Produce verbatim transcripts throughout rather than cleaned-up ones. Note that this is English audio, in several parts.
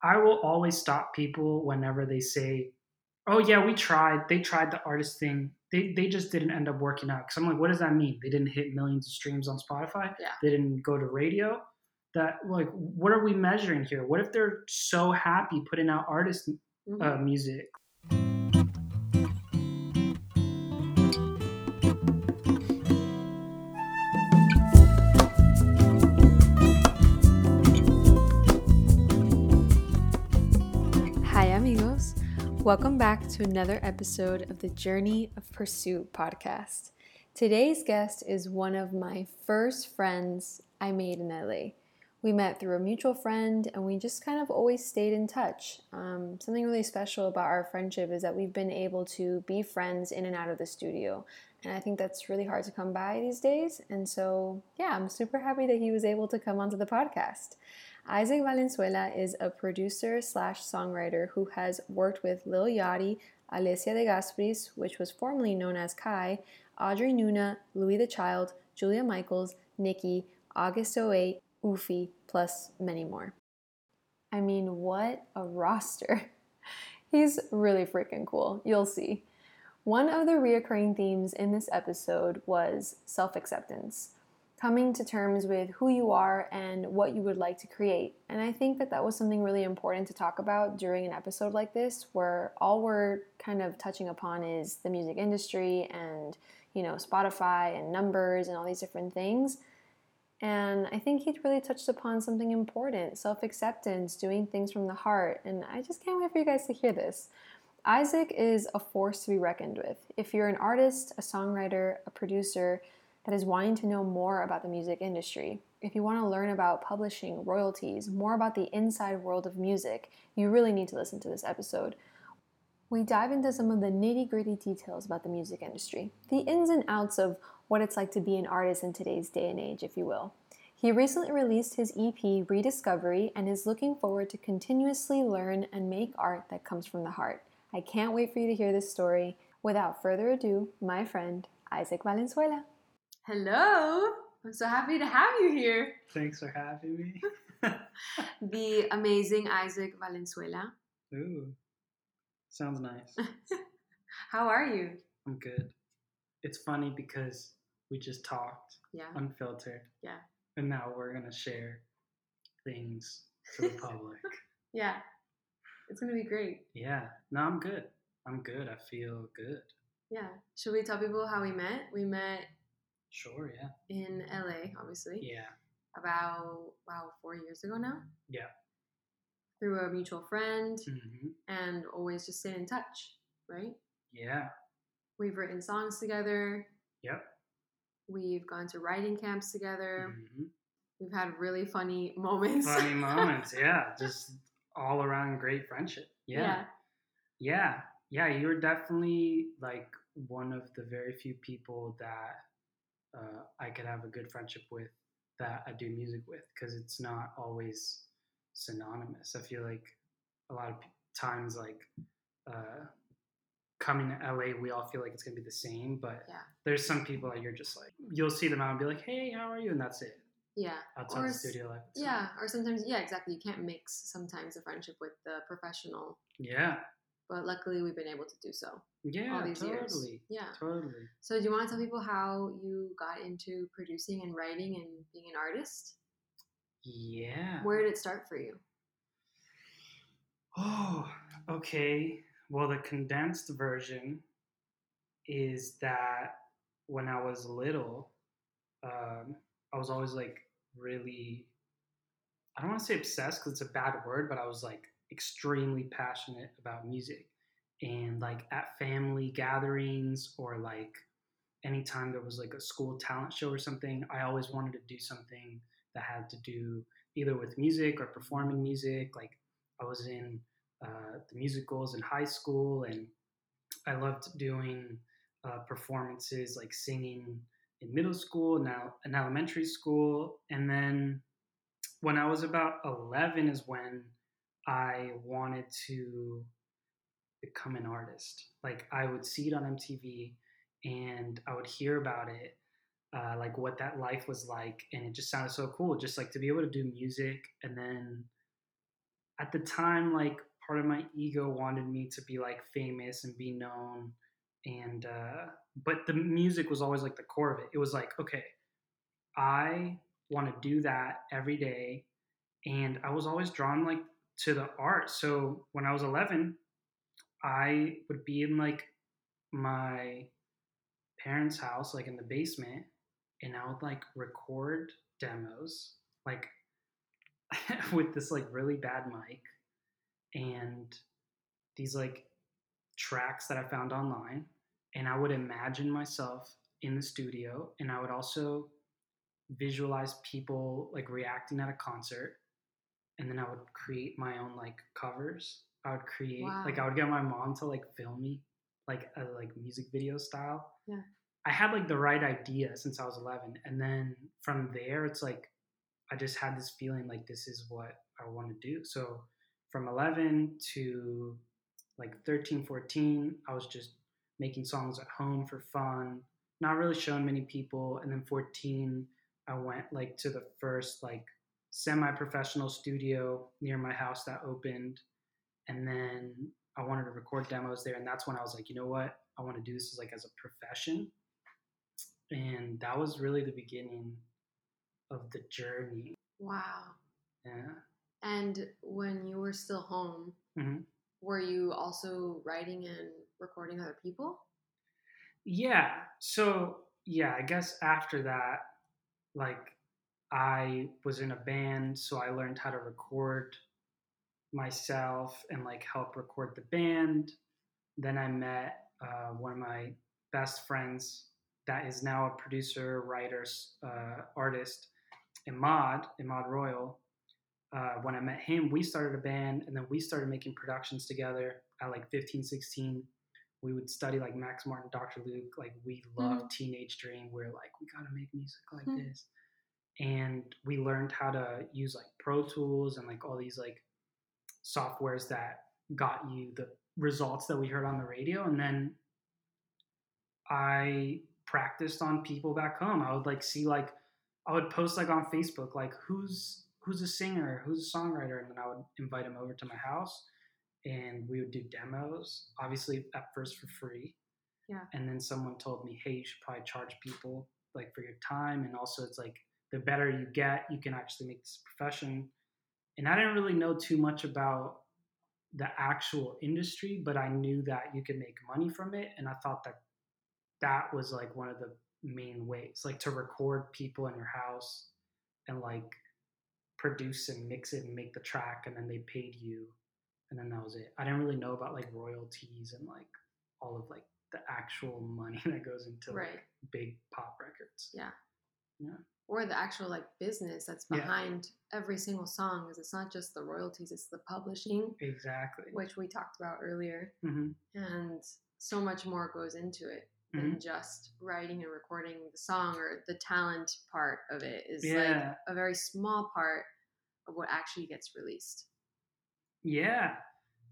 I will always stop people whenever they say, oh yeah, we tried. They tried the artist thing. They they just didn't end up working out. Because I'm like, what does that mean? They didn't hit millions of streams on Spotify. Yeah. They didn't go to radio. That like, what are we measuring here? What if they're so happy putting out artist mm-hmm. uh, music? Welcome back to another episode of the Journey of Pursuit podcast. Today's guest is one of my first friends I made in L A. We met through a mutual friend and we just kind of always stayed in touch. Um, something really special about our friendship is that we've been able to be friends in and out of the studio. And I think that's really hard to come by these days. And so, yeah, I'm super happy that he was able to come onto the podcast. Isaac Valenzuela is a producer slash songwriter who has worked with Lil Yachty, Alessia De Gasperis, which was formerly known as Kai, Audrey Nuna, Louis the Child, Julia Michaels, Nikki, August oh eight, Uffie, plus many more. I mean, what a roster. He's really freaking cool. You'll see. One of the reoccurring themes in this episode was self-acceptance. Coming to terms with who you are and what you would like to create. And I think that that was something really important to talk about during an episode like this, where all we're kind of touching upon is the music industry and, you know, Spotify and numbers and all these different things. And I think he really touched upon something important, self-acceptance, doing things from the heart. And I just can't wait for you guys to hear this. Isaac is a force to be reckoned with. If you're an artist, a songwriter, a producer, that is wanting to know more about the music industry. If you want to learn about publishing, royalties, more about the inside world of music, you really need to listen to this episode. We dive into some of the nitty-gritty details about the music industry, the ins and outs of what it's like to be an artist in today's day and age, if you will. He recently released his E P, Rediscovery, and is looking forward to continuously learn and make art that comes from the heart. I can't wait for you to hear this story. Without further ado, my friend, Isaac Valenzuela. Hello! I'm so happy to have you here. Thanks for having me. The amazing Isaac Valenzuela. Ooh, sounds nice. How are you? I'm good. It's funny because we just talked. Yeah. Unfiltered. Yeah. And now we're going to share things to the public. Yeah. It's going to be great. Yeah. No, I'm good. I'm good. I feel good. Yeah. Should we tell people how we met? We met... Sure, yeah. In L A, obviously. Yeah. About, wow, four years ago now? Yeah. Through a mutual friend mm-hmm. and always just stay in touch, right? Yeah. We've written songs together. Yep. We've gone to writing camps together. Mm-hmm. We've had really funny moments. Funny moments, yeah. Just all around great friendship. Yeah. Yeah. Yeah, yeah, you were definitely like one of the very few people that Uh, I could have a good friendship with that I do music with, because it's not always synonymous. I feel like a lot of times, like uh, coming to L A, we all feel like it's gonna be the same, but yeah. There's some people that you're just like, you'll see them out and be like, hey, how are you? And that's it. Yeah. Outside or, the studio life. Yeah. Fun. Or sometimes, yeah, exactly. You can't mix sometimes a friendship with the professional. Yeah. But luckily, we've been able to do so. Yeah, all these totally. Years. Yeah, totally. So, do you want to tell people how you got into producing and writing and being an artist? Yeah. Where did it start for you? Oh, okay. Well, the condensed version is that when I was little, um, I was always like really, I don't want to say obsessed because it's a bad word, but I was like, extremely passionate about music. And like at family gatherings or like anytime there was like a school talent show or something, I always wanted to do something that had to do either with music or performing music. Like I was in uh, the musicals in high school and I loved doing uh, performances like singing in middle school, now in elementary school. And then when I was about eleven is when I wanted to become an artist. Like I would see it on M T V and I would hear about it, uh, like what that life was like. And it just sounded so cool, just like to be able to do music. And then at the time, like, part of my ego wanted me to be like famous and be known, and uh but the music was always like the core of it. It was like, okay, I want to do that every day. And I was always drawn like to the art. So when I was eleven, I would be in like my parents' house, like in the basement, and I would like record demos, like with this like really bad mic and these like tracks that I found online. And I would imagine myself in the studio, and I would also visualize people like reacting at a concert. And then I would create my own like covers. I would create, wow. like I would get my mom to like film me, like a, like music video style. Yeah. I had like the right idea since I was eleven. And then from there, it's like, I just had this feeling like this is what I want to do. So from eleven to like thirteen, fourteen, I was just making songs at home for fun, not really showing many people. And then fourteen, I went like to the first like semi-professional studio near my house that opened. And then I wanted to record demos there. And that's when I was like, you know what? I want to do this as like as a profession. And that was really the beginning of the journey. Wow. Yeah. And when you were still home, mm-hmm. were you also writing and recording other people? Yeah. So yeah, I guess after that, like I was in a band, so I learned how to record myself and like help record the band. Then I met uh, one of my best friends that is now a producer, writer, uh, artist, Imad, Imad Royal. Uh, when I met him, we started a band, and then we started making productions together at like fifteen, sixteen. We would study like Max Martin, Doctor Luke. Like we loved mm. Teenage Dream. We were like, we gotta make music like mm. this. And we learned how to use like Pro Tools and like all these like softwares that got you the results that we heard on the radio. And then I practiced on people back home. I would like see like, I would post like on Facebook, like who's, who's a singer, who's a songwriter. And then I would invite them over to my house and we would do demos, obviously at first for free. Yeah. And then someone told me, hey, you should probably charge people like for your time. And also it's like, the better you get, you can actually make this a profession. And I didn't really know too much about the actual industry, but I knew that you could make money from it. And I thought that that was like one of the main ways, like to record people in your house and like produce and mix it and make the track. And then they paid you. And then that was it. I didn't really know about like royalties and like all of like the actual money that goes into right. like big pop records. Yeah. Yeah. Or the actual like business that's behind yeah. every single song, because it's not just the royalties, it's the publishing. Exactly. Which we talked about earlier. Mm-hmm. And so much more goes into it than mm-hmm. just writing and recording the song, or the talent part of it is yeah. like a very small part of what actually gets released. Yeah.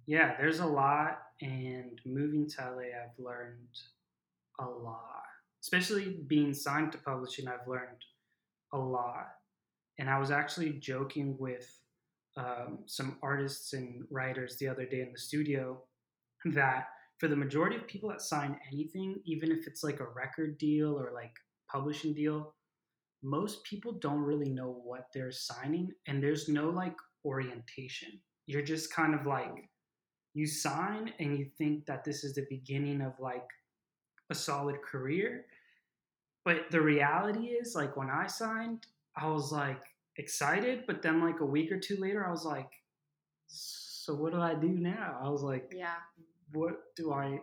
Yeah, there's a lot. And moving to L A, I've learned a lot. Especially being signed to publishing, I've learned a lot. And I was actually joking with um, some artists and writers the other day in the studio that for the majority of people that sign anything, even if it's like a record deal or like publishing deal, most people don't really know what they're signing, and there's no like orientation. You're just kind of like, you sign and you think that this is the beginning of like a solid career. But the reality is, like, when I signed, I was, like, excited. But then, like, a week or two later, I was like, so what do I do now? I was like, yeah, what do I,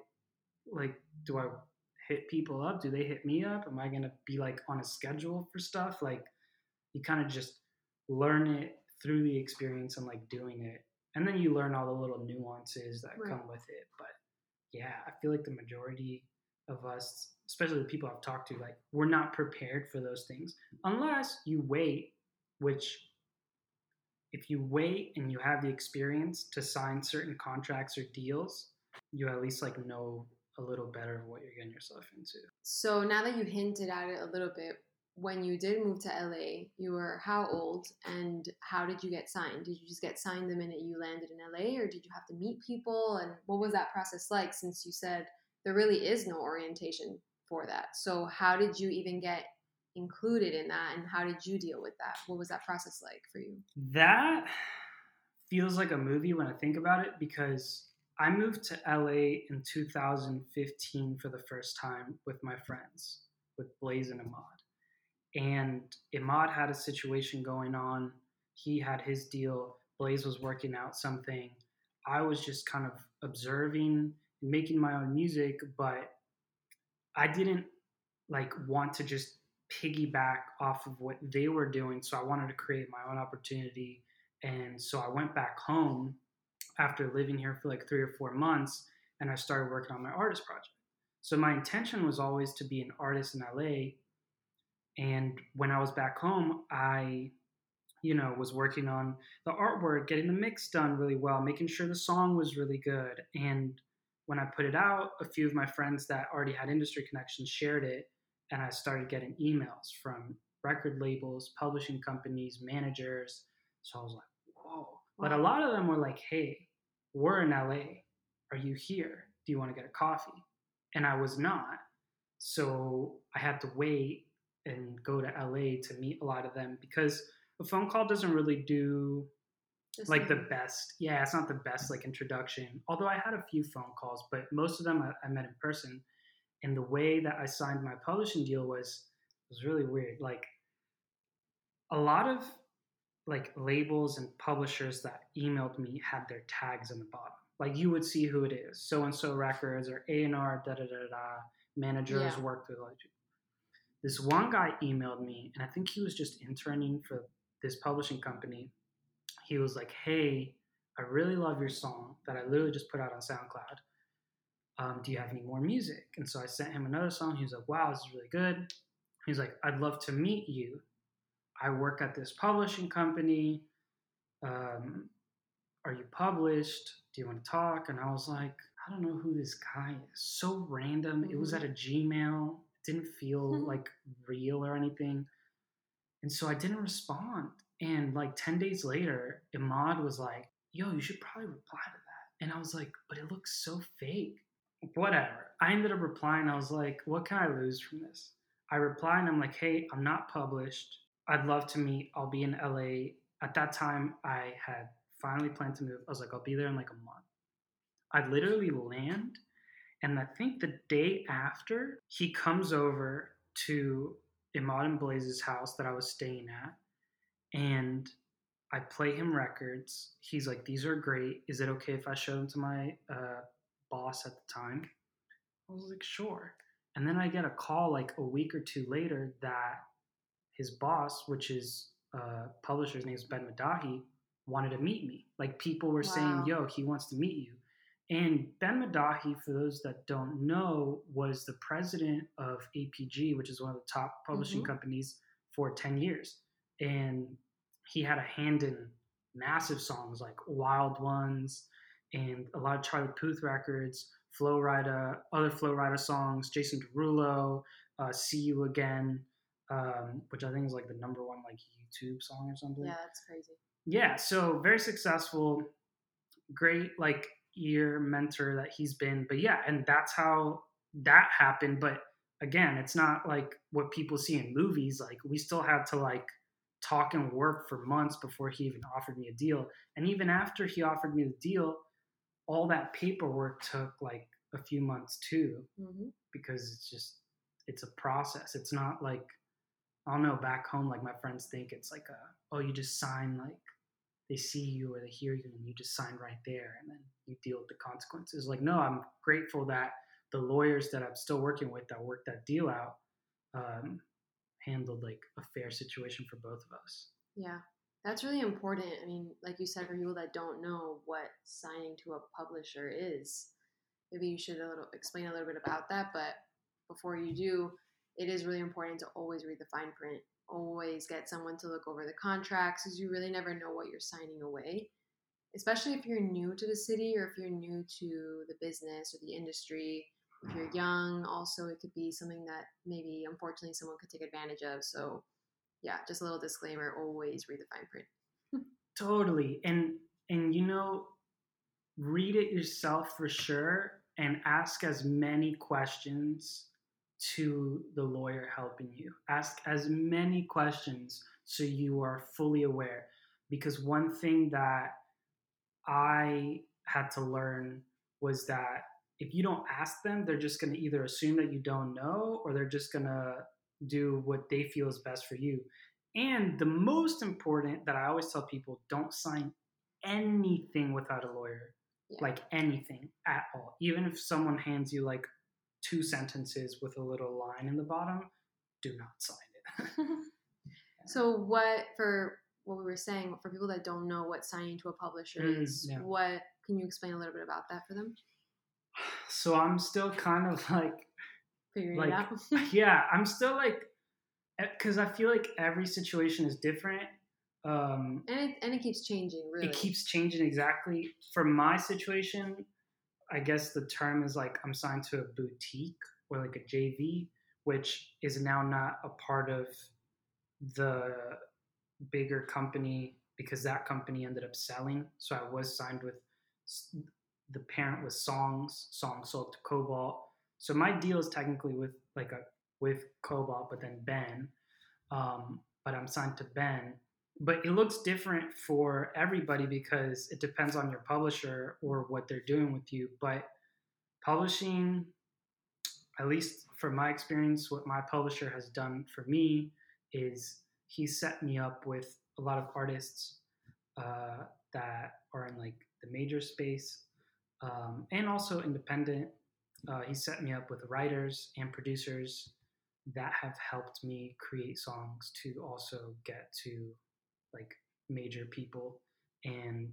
like, do I hit people up? Do they hit me up? Am I going to be, like, on a schedule for stuff? Like, you kind of just learn it through the experience and, like, doing it. And then you learn all the little nuances that right. come with it. But, yeah, I feel like the majority of us, especially the people I've talked to, like, we're not prepared for those things unless you wait, which if you wait and you have the experience to sign certain contracts or deals, you at least like know a little better of what you're getting yourself into. So now that you hinted at it a little bit, when you did move to L A, you were how old, and how did you get signed? Did you just get signed the minute you landed in L A, or did you have to meet people? And what was that process like, since you said there really is no orientation for that? So how did you even get included in that, and how did you deal with that? What was that process like for you? That feels like a movie when I think about it, because I moved to L A in two thousand fifteen for the first time with my friends, with Blaze and Imad. And Imad had a situation going on. He had his deal. Blaze was working out something. I was just kind of observing, making my own music, but I didn't like want to just piggyback off of what they were doing. So I wanted to create my own opportunity. And so I went back home after living here for like three or four months, and I started working on my artist project. So my intention was always to be an artist in L A. And when I was back home, I, you know, was working on the artwork, getting the mix done really well, making sure the song was really good. And when I put it out, a few of my friends that already had industry connections shared it. And I started getting emails from record labels, publishing companies, managers. So I was like, whoa. But a lot of them were like, hey, we're in L A. Are you here? Do you want to get a coffee? And I was not. So I had to wait and go to L A to meet a lot of them, because a phone call doesn't really do Just like the best. Yeah, it's not the best like introduction. Although I had a few phone calls, but most of them I, I met in person. And the way that I signed my publishing deal was was really weird. Like a lot of like labels and publishers that emailed me had their tags on the bottom. Like you would see who it is. So-and-so records or A and R, da-da-da-da, managers yeah. worked with. Like, this one guy emailed me, and I think he was just interning for this publishing company. He was like, hey, I really love your song that I literally just put out on SoundCloud. Um, do you have any more music? And so I sent him another song. He was like, wow, this is really good. He's like, I'd love to meet you. I work at this publishing company. Um, are you published? Do you want to talk? And I was like, I don't know who this guy is. So random. It was at a Gmail. It didn't feel like real or anything. And so I didn't respond. And like ten days later, Imad was like, yo, you should probably reply to that. And I was like, but it looks so fake. Whatever. I ended up replying. I was like, what can I lose from this? I replied and I'm like, hey, I'm not published. I'd love to meet. I'll be in L A. At that time, I had finally planned to move. I was like, I'll be there in like a month. I literally land. And I think the day after, he comes over to Imad and Blaze's house that I was staying at. And I play him records. He's like, these are great. Is it okay if I show them to my uh boss at the time? I was like, sure. And then I get a call like a week or two later that his boss, which is uh publisher's name is Ben Maddahi, wanted to meet me. Like people were wow. saying, yo, he wants to meet you. And Ben Maddahi, for those that don't know, was the president of A P G, which is one of the top publishing mm-hmm. companies, for ten years. And he had a hand in massive songs like Wild Ones and a lot of Charlie Puth records, Flowrider, other Flowrider songs, Jason Derulo, uh, See You Again, um, which I think is like the number one like YouTube song or something. Yeah, that's crazy. Yeah, so very successful, great like year mentor that he's been. But yeah, and that's how that happened. But again, it's not like what people see in movies. Like we still had to like talk and work for months before he even offered me a deal. And even after he offered me the deal, all that paperwork took like a few months too, mm-hmm. because it's just, it's a process. It's not like, I don't know, back home, like my friends think it's like a, oh, you just sign, like they see you or they hear you and you just sign right there and then you deal with the consequences. Like, no, I'm grateful that the lawyers that I'm still working with that worked that deal out um, handled like a fair situation for both of us. Yeah. That's really important. I mean, like you said, for people that don't know what signing to a publisher is, maybe you should a little, explain a little bit about that. But before you do, it is really important to always read the fine print. Always get someone to look over the contracts, because you really never know what you're signing away, especially if you're new to the city or if you're new to the business or the industry If you're young, also, it could be something that maybe, unfortunately, someone could take advantage of. So, yeah, just a little disclaimer, always read the fine print. Totally. And, and, you know, read it yourself for sure and ask as many questions to the lawyer helping you. Ask as many questions so you are fully aware. Because one thing that I had to learn was that if you don't ask them, they're just going to either assume that you don't know, or they're just going to do what they feel is best for you. And the most important that I always tell people, don't sign anything without a lawyer, yeah. like anything at all. Even if someone hands you like two sentences with a little line in the bottom, do not sign it. So what, for what we were saying, for people that don't know what signing to a publisher mm, is, yeah. what, can you explain a little bit about that for them? So I'm still kind of like, figuring like, it out. yeah, I'm still like, because I feel like every situation is different. Um, and, it, and it keeps changing, really. It keeps changing, exactly. For my situation, I guess the term is like, I'm signed to a boutique or like a J V, which is now not a part of the bigger company because that company ended up selling. So I was signed with, the parent was Songs. Songs sold to Kobalt. So my deal is technically with like a with Kobalt, but then Ben. Um, but I'm signed to Ben. But it looks different for everybody because it depends on your publisher or what they're doing with you. But publishing, at least from my experience, what my publisher has done for me is he set me up with a lot of artists uh, that are in like the major space, um, and also independent. Uh, he set me up with writers and producers that have helped me create songs to also get to like major people. And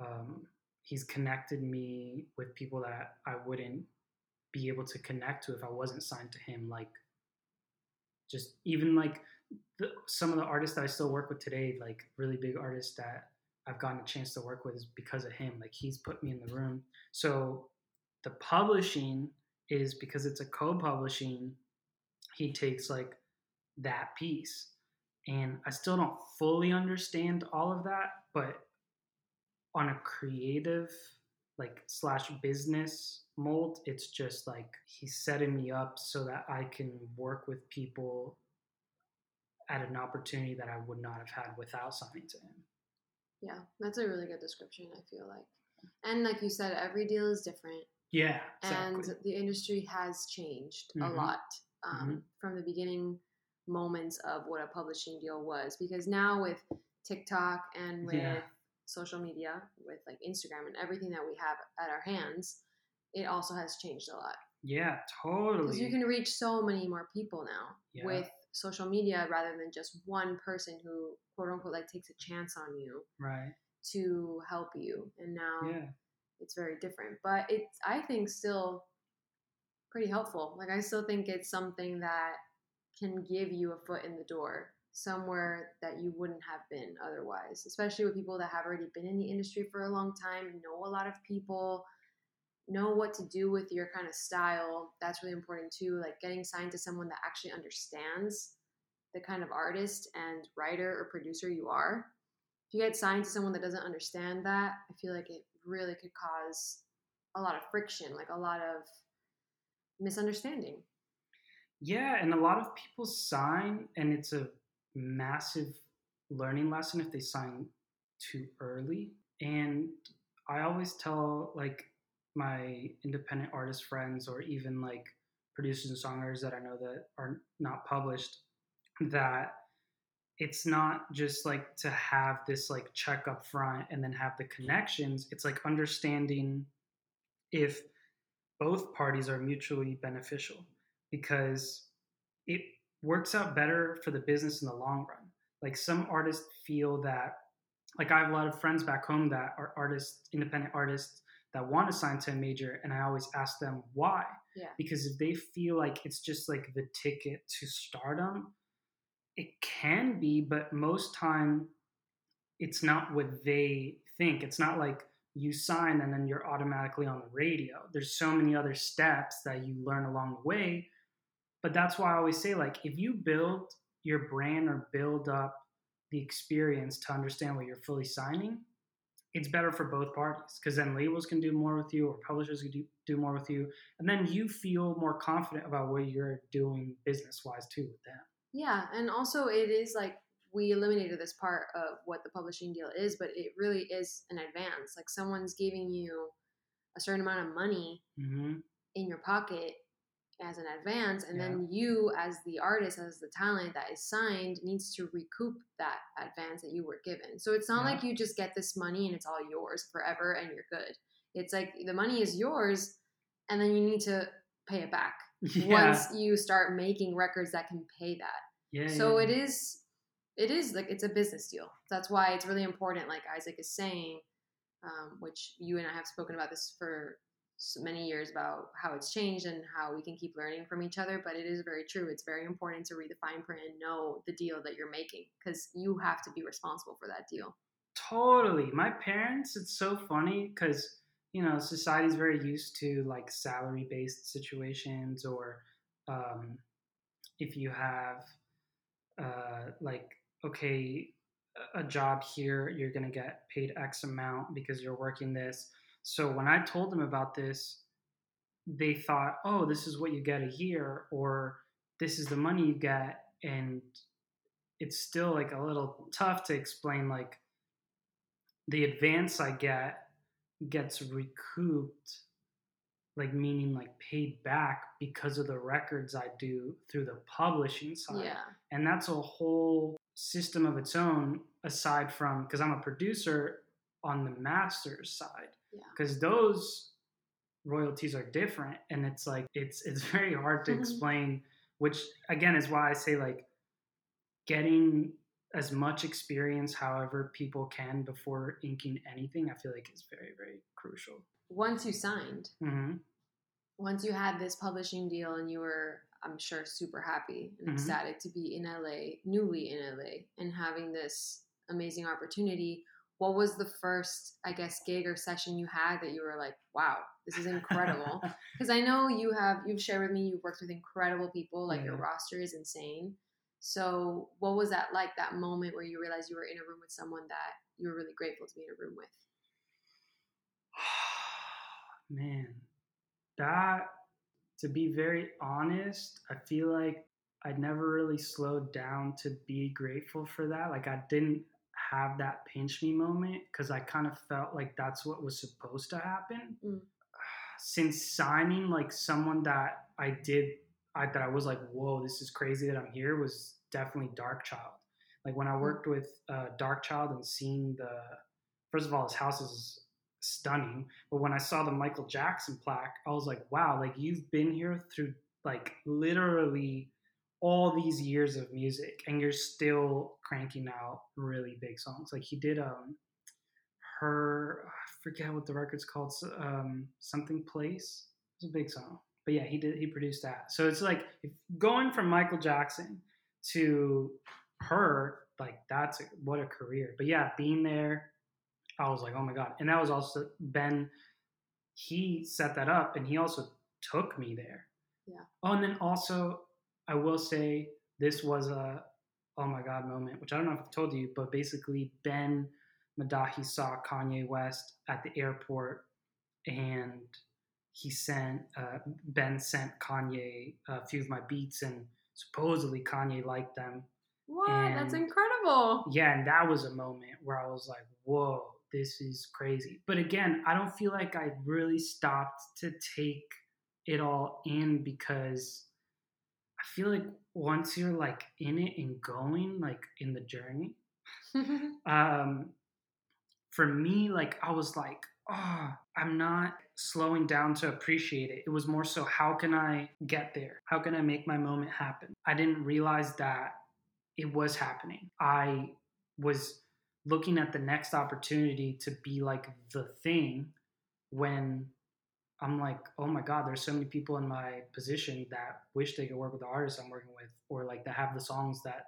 um, he's connected me with people that I wouldn't be able to connect to if I wasn't signed to him. Like just even like the, some of the artists that I still work with today, like really big artists that I've gotten a chance to work with is because of him. Like he's put me in the room. So the publishing is because it's a co-publishing. He takes like that piece. And I still don't fully understand all of that, but on a creative like slash business mold, it's just like he's setting me up so that I can work with people at an opportunity that I would not have had without signing to him. Yeah, that's a really good description, I feel like. And like you said, every deal is different. Yeah, exactly. And the industry has changed mm-hmm. a lot um, mm-hmm. from the beginning moments of what a publishing deal was, because now with TikTok and with yeah. social media, with like Instagram and everything that we have at our hands, it also has changed a lot. Yeah, totally. Because you can reach so many more people now yeah. with social media rather than just one person who quote unquote like takes a chance on you right to help you. And now yeah. it's very different, but it's I think still pretty helpful. Like I still think it's something that can give you a foot in the door somewhere that you wouldn't have been otherwise, especially with people that have already been in the industry for a long time, know a lot of people, know what to do with your kind of style. That's really important too, like getting signed to someone that actually understands the kind of artist and writer or producer you are. If you get signed to someone that doesn't understand that, I feel like it really could cause a lot of friction, like a lot of misunderstanding. Yeah, and a lot of people sign, and it's a massive learning lesson if they sign too early. And I always tell like my independent artist friends, or even like producers and songwriters that I know that are not published, that it's not just like to have this like check up front and then have the connections. It's like understanding if both parties are mutually beneficial, because it works out better for the business in the long run. Like some artists feel that, like I have a lot of friends back home that are artists, independent artists, that want to sign to a major, and I always ask them why. Yeah. Because if they feel like it's just like the ticket to stardom, it can be, but most time it's not what they think. It's not like you sign and then you're automatically on the radio. There's so many other steps that you learn along the way. But that's why I always say, like, if you build your brand or build up the experience to understand what you're fully signing, it's better for both parties, because then labels can do more with you, or publishers can do, do more with you. And then you feel more confident about what you're doing business-wise too with them. Yeah. And also it is like, we eliminated this part of what the publishing deal is, but it really is an advance. Like, someone's giving you a certain amount of money mm-hmm. in your pocket as an advance. And yeah. then you, as the artist, as the talent that is signed, needs to recoup that advance that you were given. So it's not yeah. like you just get this money and it's all yours forever and you're good. It's like the money is yours and then you need to pay it back yeah. once you start making records that can pay that. Yeah, so yeah. it is... It is like, it's a business deal. That's why it's really important, like Isaac is saying, um, which you and I have spoken about this for so many years, about how it's changed and how we can keep learning from each other. But it is very true. It's very important to read the fine print and know the deal that you're making, because you have to be responsible for that deal. Totally. My parents, it's so funny because, you know, society's very used to like salary-based situations, or um, if you have uh, like, okay, a job here, you're going to get paid X amount because you're working this. So when I told them about this, they thought, oh, this is what you get a year, or this is the money you get. And it's still like a little tough to explain, like, the advance I get gets recouped, like meaning like paid back, because of the records I do through the publishing side. Yeah. And that's a whole system of its own, aside from, because I'm a producer on the master's side, because yeah. those royalties are different. And it's like, it's it's very hard to explain, which again is why I say, like, getting as much experience however people can before inking anything, I feel like is very, very crucial. Once you signed, mm-hmm. once you had this publishing deal and you were, I'm sure, super happy and mm-hmm. ecstatic to be in L A, newly in L A, and having this amazing opportunity, what was the first, I guess, gig or session you had that you were like, wow, this is incredible? Because I know you have, you've shared with me, you've worked with incredible people, like yeah. your roster is insane. So what was that like, that moment where you realized you were in a room with someone that you were really grateful to be in a room with? Man, that, to be very honest, I feel like I'd never really slowed down to be grateful for that. Like, I didn't have that pinch me moment, because I kind of felt like that's what was supposed to happen. Mm. Since signing, like, someone that I did, I that I was like, whoa, this is crazy that I'm here, was definitely Dark Child. Like, when I worked with uh, Dark Child and seeing the, first of all, his house is stunning, but when I saw the Michael Jackson plaque, I was like, wow, like, you've been here through like literally all these years of music and you're still cranking out really big songs. Like, he did um her I forget what the record's called, um something place, it's a big song, but yeah, he did he produced that. So it's like, if going from Michael Jackson to her, like, that's a, what a career. But yeah, being there, I was like, oh my God. And that was also Ben, he set that up and he also took me there. Yeah. Oh, and then also, I will say, this was a, oh my God moment, which I don't know if I've told you, but basically Ben Maddahi saw Kanye West at the airport and he sent, uh, Ben sent Kanye a few of my beats and supposedly Kanye liked them. What? And, that's incredible. Yeah. And that was a moment where I was like, whoa, this is crazy. But again, I don't feel like I really stopped to take it all in, because I feel like once you're like in it and going, like, in the journey, um, for me, like, I was like, oh, I'm not slowing down to appreciate it. It was more so, how can I get there? How can I make my moment happen? I didn't realize that it was happening. I was looking at the next opportunity to be like the thing, when I'm like, oh my God, there's so many people in my position that wish they could work with the artists I'm working with, or like that have the songs that,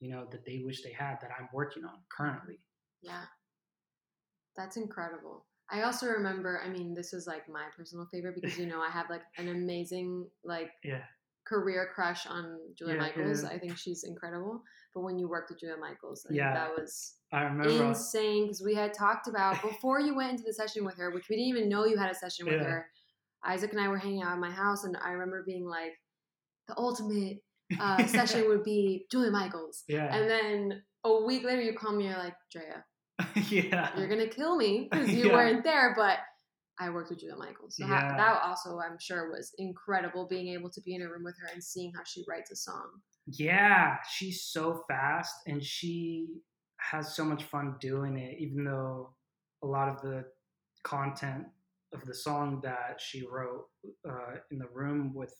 you know, that they wish they had that I'm working on currently. Yeah. That's incredible. I also remember, I mean, this is like my personal favorite because, you know, I have like an amazing like yeah. career crush on Julia yeah, Michaels. Yeah. I think she's incredible. But when you worked with Julia Michaels, I yeah. think that was I remember insane because we had talked about before you went into the session with her, which we didn't even know you had a session yeah. with her. Isaac and I were hanging out at my house, and I remember being like, the ultimate uh, session would be Julia Michaels. Yeah. And then a week later, you call me and you're like, Drea. yeah. You're going to kill me because you yeah. weren't there, but I worked with Julia Michaels. So yeah. that also, I'm sure, was incredible being able to be in a room with her and seeing how she writes a song. Yeah. She's so fast and she has so much fun doing it, even though a lot of the content of the song that she wrote uh, in the room with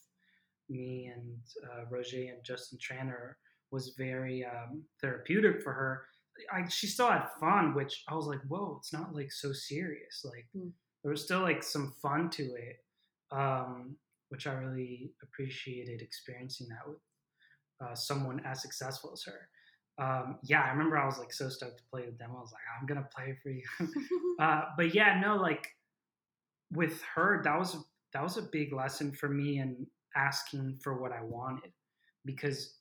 me and uh, Roger and Justin Tranter was very um, therapeutic for her. I, she still had fun, which I was like, whoa, it's not like so serious. Like mm. there was still like some fun to it, um, which I really appreciated experiencing that with uh, someone as successful as her. Um, yeah, I remember I was like so stoked to play the demo. I was like, I'm going to play it for you. uh, but yeah, no, like with her, that was, that was a big lesson for me in asking for what I wanted because,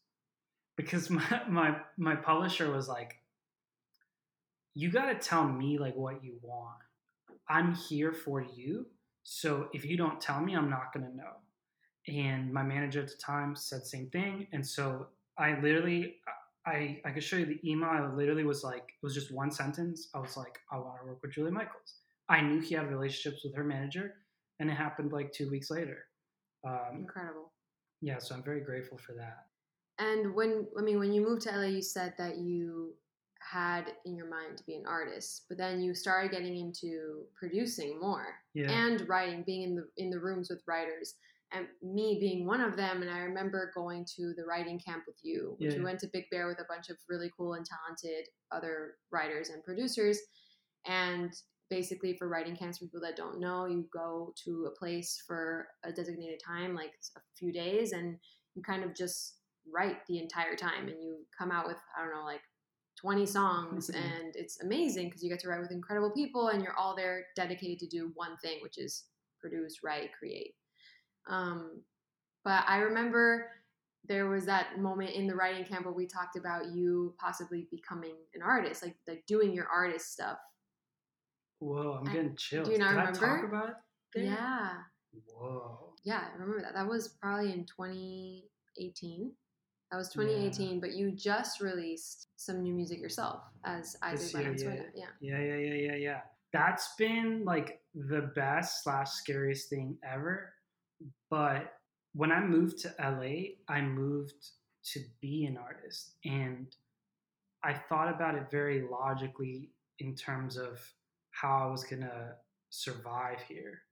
because my, my, my publisher was like, you got to tell me like what you want. I'm here for you. So if you don't tell me, I'm not going to know. And my manager at the time said the same thing. And so I literally, I, I could show you the email. I literally was like, it was just one sentence. I was like, I want to work with Julia Michaels. I knew he had relationships with her manager, and it happened like two weeks later. Um, Incredible. Yeah. So I'm very grateful for that. And when, I mean, when you moved to L A, you said that you had in your mind to be an artist, but then you started getting into producing more yeah. and writing, being in the in the rooms with writers, and me being one of them. And I remember going to the writing camp with you, which yeah. we went to Big Bear with a bunch of really cool and talented other writers and producers. And basically for writing camps, for people that don't know, you go to a place for a designated time, like a few days, and you kind of just write the entire time, and you come out with, I don't know, like twenty songs, and it's amazing because you get to write with incredible people, and you're all there dedicated to do one thing, which is produce, write, create. Um, but I remember there was that moment in the writing camp where we talked about you possibly becoming an artist, like like doing your artist stuff. Whoa, I'm getting chills. Do you not Did remember? I talk about that? Yeah. Whoa. Yeah, I remember that. That was probably in twenty eighteen. That was twenty eighteen, yeah. But you just released some new music yourself as Isaac Valenzuela. Yeah. yeah, yeah, yeah, yeah, yeah. That's been like the best slash scariest thing ever. But when I moved to L A, I moved to be an artist, and I thought about it very logically in terms of how I was gonna survive here.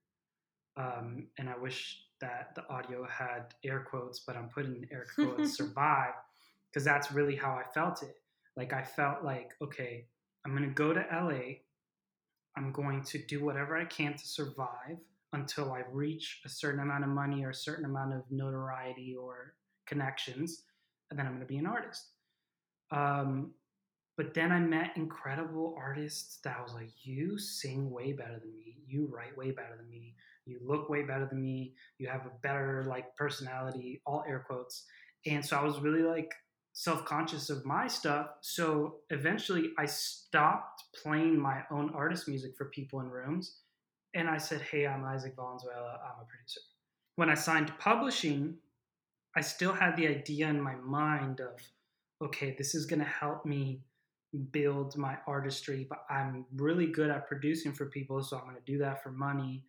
Um, and I wish that the audio had air quotes, but I'm putting in air quotes survive, because that's really how I felt it. Like I felt like, okay, I'm going to go to L A. I'm going to do whatever I can to survive until I reach a certain amount of money or a certain amount of notoriety or connections. And then I'm going to be an artist. Um, but then I met incredible artists that I was like, you sing way better than me. You write way better than me. You look way better than me. You have a better like personality, all air quotes. And so I was really like self-conscious of my stuff. So eventually I stopped playing my own artist music for people in rooms. And I said, hey, I'm Isaac Valenzuela. I'm a producer. When I signed to publishing, I still had the idea in my mind of, okay, this is going to help me build my artistry, but I'm really good at producing for people. So I'm going to do that for money.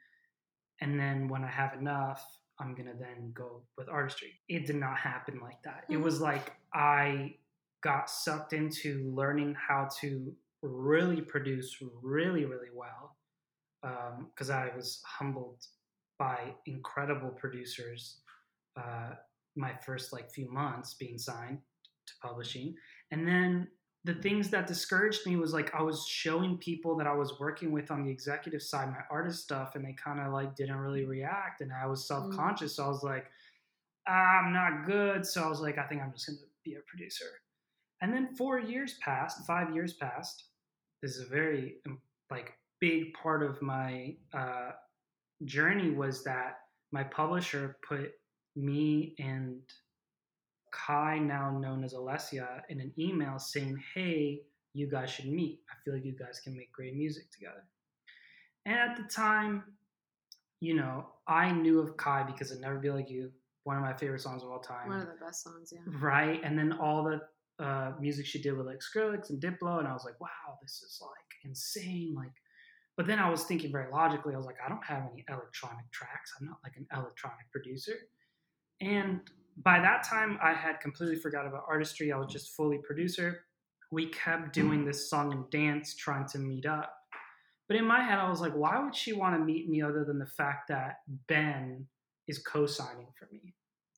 And then when I have enough, I'm going to then go with artistry. It did not happen like that. It was like I got sucked into learning how to really produce really, really well, um, because I was humbled by incredible producers uh, my first like few months being signed to publishing. And then the things that discouraged me was like I was showing people that I was working with on the executive side my artist stuff, and they kind of like didn't really react, and I was self-conscious. Mm. So I was like, I'm not good. So I was like, I think I'm just going to be a producer. And then four years passed, five years passed. This is a very like big part of my uh, journey was that my publisher put me and Kai, now known as Alessia, in an email saying, hey, you guys should meet. I feel like you guys can make great music together. And at the time, you know, I knew of Kai because I'd Never Be Like You, one of my favorite songs of all time. One of the best songs, yeah. Right? And then all the uh, music she did with like Skrillex and Diplo, and I was like, wow, this is like insane. Like, but then I was thinking very logically, I was like, I don't have any electronic tracks. I'm not like an electronic producer. And by that time, I had completely forgot about artistry. I was just fully producer. We kept doing this song and dance, trying to meet up. But in my head, I was like, why would she want to meet me other than the fact that Ben is co-signing for me?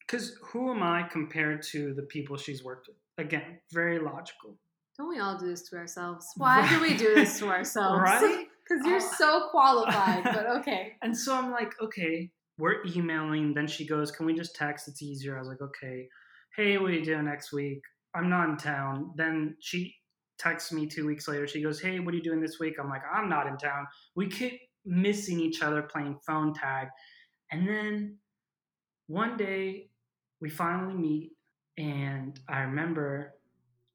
Because who am I compared to the people she's worked with? Again, very logical. Don't we all do this to ourselves? Why right. do we do this to ourselves? Right? Because you're uh, so qualified, but okay. And so I'm like, okay, we're emailing. Then she goes, can we just text? It's easier. I was like, okay. Hey, what are you doing next week? I'm not in town. Then she texts me two weeks later. She goes, hey, what are you doing this week? I'm like, I'm not in town. We keep missing each other, playing phone tag. And then one day we finally meet. And I remember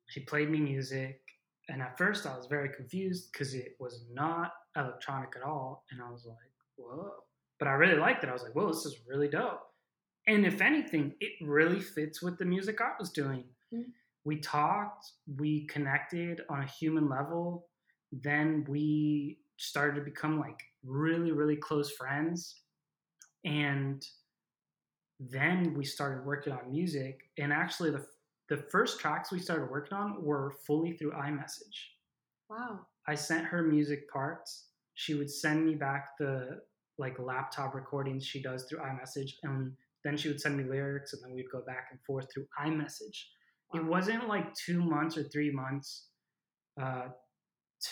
she played me music. And at first I was very confused because it was not electronic at all. And I was like, whoa. But I really liked it. I was like, whoa, this is really dope. And if anything, it really fits with the music I was doing. Mm-hmm. We talked, we connected on a human level. Then we started to become like really, really close friends. And then we started working on music. And actually the, the first tracks we started working on were fully through iMessage. Wow. I sent her music parts. She would send me back the like laptop recordings she does through iMessage. And then she would send me lyrics, and then we'd go back and forth through iMessage. It wasn't like two months or three months uh,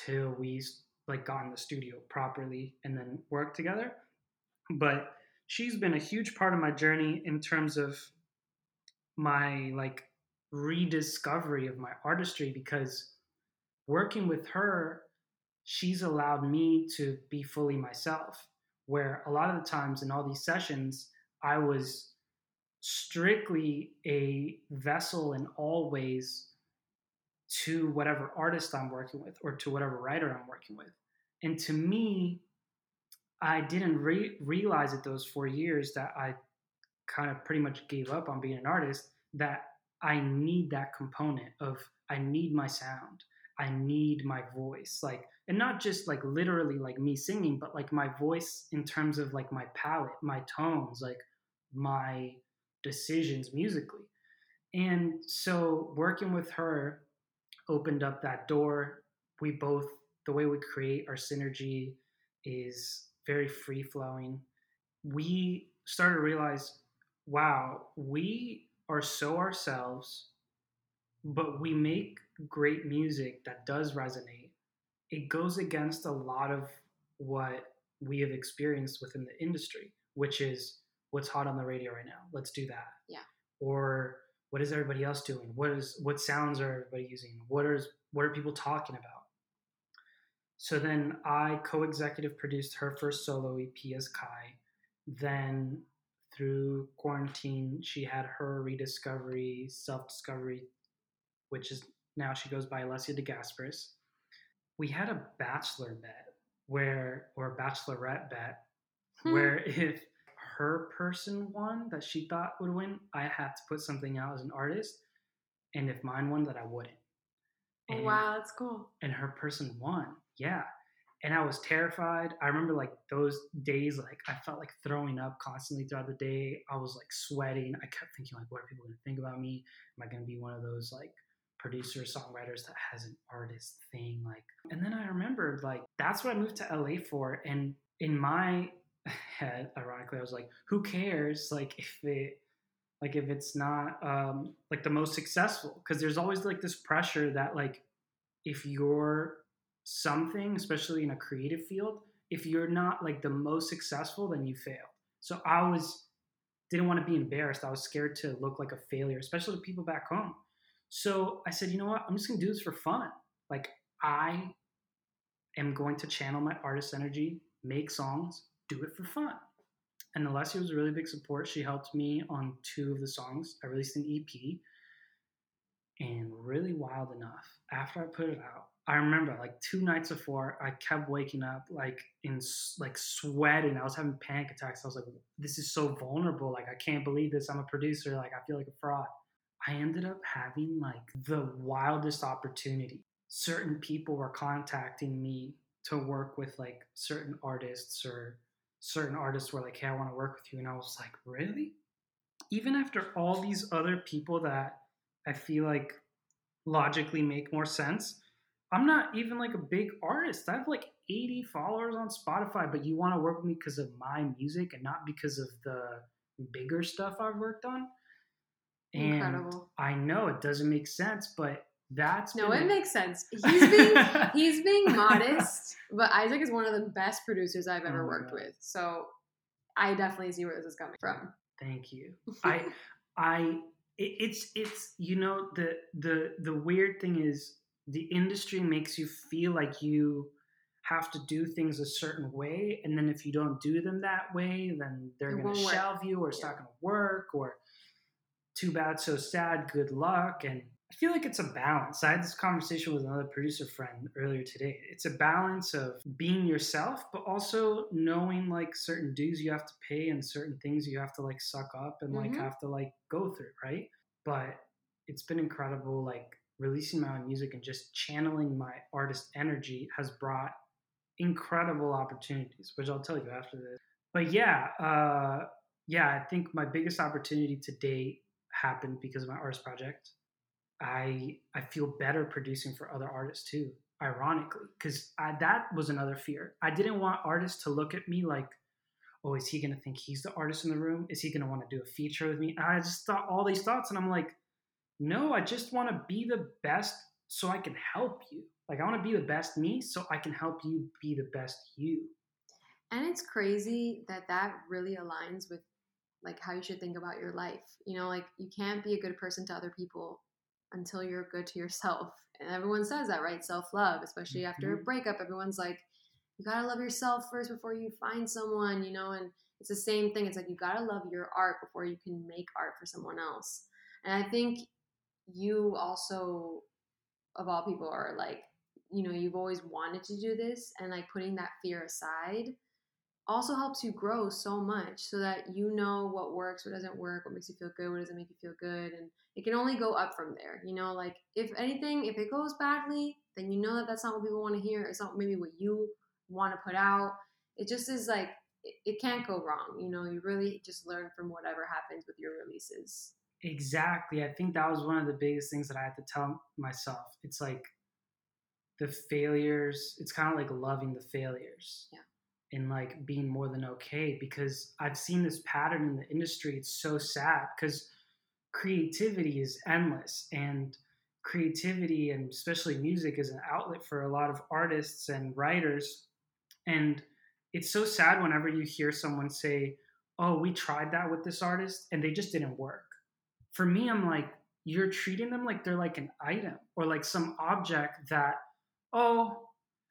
till we like got in the studio properly and then worked together. But she's been a huge part of my journey in terms of my like rediscovery of my artistry, because working with her, she's allowed me to be fully myself, where a lot of the times in all these sessions, I was strictly a vessel in all ways to whatever artist I'm working with or to whatever writer I'm working with. And to me, I didn't re- realize that those four years that I kind of pretty much gave up on being an artist, that I need that component of, I need my sound. I need my voice. Like, and not just like literally like me singing, but like my voice in terms of like my palette, my tones, like my decisions musically. And so working with her opened up that door. We both, the way we create, our synergy is very free flowing. We started to realize, wow, we are so ourselves, but we make great music that does resonate. It goes against a lot of what we have experienced within the industry, which is what's hot on the radio right now. Let's do that. Yeah. Or what is everybody else doing? What is, what sounds are everybody using? What is, what are people talking about? So then I co-executive produced her first solo E P as Kai. Then through quarantine, she had her rediscovery, self-discovery, which is now she goes by Alessia De Gasperis. We had a bachelor bet where, or a bachelorette bet, hmm. where if her person won that she thought would win, I had to put something out as an artist, and if mine won, that I wouldn't. And, wow, that's cool. And her person won, yeah. And I was terrified. I remember like those days, like I felt like throwing up constantly throughout the day. I was like sweating. I kept thinking like, what are people gonna think about me? Am I gonna be one of those like producer songwriters that has an artist thing? Like, and then I remembered like that's what I moved to L A for. And in my head, ironically, I was like, who cares? Like if it, like if it's not um, like the most successful, because there's always like this pressure that like if you're something, especially in a creative field, if you're not like the most successful, then you failed. So I was didn't want to be embarrassed. I was scared to look like a failure, especially to people back home. So I said, you know what? I'm just gonna do this for fun. Like I am going to channel my artist energy, make songs, do it for fun. And Alessia was a really big support. She helped me on two of the songs. I released an E P, and really wild enough, after I put it out, I remember like two nights before, I kept waking up like in like sweating. I was having panic attacks. I was like, this is so vulnerable. Like, I can't believe this. I'm a producer. Like, I feel like a fraud. I ended up having like the wildest opportunity. Certain people were contacting me to work with like certain artists, or certain artists were like, hey, I want to work with you. And I was like, really? Even after all these other people that I feel like logically make more sense, I'm not even like a big artist. I have like eighty followers on Spotify, but you want to work with me because of my music and not because of the bigger stuff I've worked on? Incredible. And I know it doesn't make sense, but that's no, been... it makes sense. He's being he's being modest, but Isaac is one of the best producers I've ever oh worked God. with. So I definitely see where this is coming from. Thank you. I I it, it's it's you know the the the weird thing is, the industry makes you feel like you have to do things a certain way, and then if you don't do them that way, then they're going to shelve you, or it's yeah. not going to work, or too bad, so sad, good luck. And I feel like it's a balance. I had this conversation with another producer friend earlier today. It's a balance of being yourself, but also knowing like certain dues you have to pay and certain things you have to like suck up and mm-hmm. like have to like go through, right? But it's been incredible. Like, releasing my own music and just channeling my artist energy has brought incredible opportunities, which I'll tell you after this. But yeah, uh, yeah, I think my biggest opportunity to date happened because of my artist project. I I feel better producing for other artists too, ironically, because that was another fear. I didn't want artists to look at me like, oh, is he going to think he's the artist in the room? Is he going to want to do a feature with me? I just thought all these thoughts, and I'm like, no, I just want to be the best so I can help you. Like, I want to be the best me so I can help you be the best you. And it's crazy that that really aligns with, like, how you should think about your life. You know, like, you can't be a good person to other people until you're good to yourself. And everyone says that, right? Self-love, especially mm-hmm. after a breakup. Everyone's like, you got to love yourself first before you find someone, you know? And it's the same thing. It's like, you got to love your art before you can make art for someone else. And I think... you also, of all people, are like, you know, you've always wanted to do this, and like putting that fear aside also helps you grow so much, so that you know what works, what doesn't work, what makes you feel good, what doesn't make you feel good. And it can only go up from there, you know? Like, if anything, if it goes badly, then you know that that's not what people want to hear. It's not maybe what you want to put out. It just is like, it, it can't go wrong, you know? You really just learn from whatever happens with your releases. Exactly. I think that was one of the biggest things that I had to tell myself. It's like the failures, it's kind of like loving the failures yeah. and like being more than okay, because I've seen this pattern in the industry. It's so sad because creativity is endless, and creativity, and especially music, is an outlet for a lot of artists and writers. And it's so sad whenever you hear someone say, oh, we tried that with this artist and they just didn't work. For me, I'm like, you're treating them like they're like an item or like some object that, oh,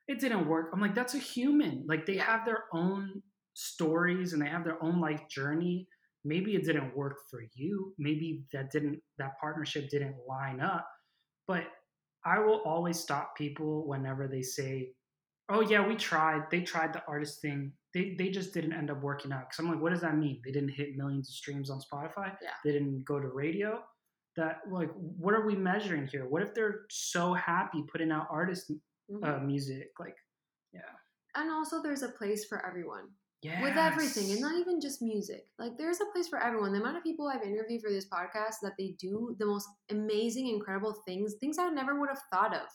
it didn't work. I'm like, that's a human. Like, they have their own stories and they have their own life journey. Maybe it didn't work for you. Maybe that didn't, that partnership didn't line up. But I will always stop people whenever they say, oh yeah, we tried. They tried the artist thing. They they just didn't end up working out. Because I'm like, what does that mean? They didn't hit millions of streams on Spotify? Yeah. They didn't go to radio? That, like, what are we measuring here? What if they're so happy putting out artist mm-hmm. uh, music? Like, yeah. And also, there's a place for everyone. Yes. With everything. And not even just music. Like, there's a place for everyone. The amount of people I've interviewed for this podcast that they do the most amazing, incredible things, things I never would have thought of.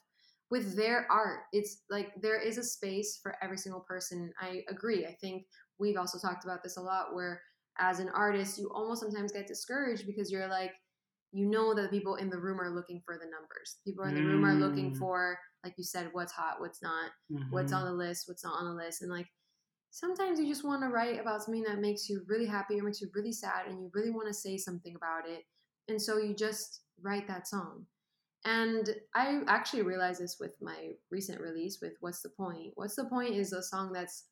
With their art, it's like there is a space for every single person. I agree. I think we've also talked about this a lot, where as an artist, you almost sometimes get discouraged because you're like, you know that the people in the room are looking for the numbers. People in the mm. room are looking for, like you said, what's hot, what's not, mm-hmm. what's on the list, what's not on the list. And like, sometimes you just want to write about something that makes you really happy or makes you really sad, and you really want to say something about it. And so you just write that song. And I actually realized this with my recent release with What's the Point? What's the Point is a song that's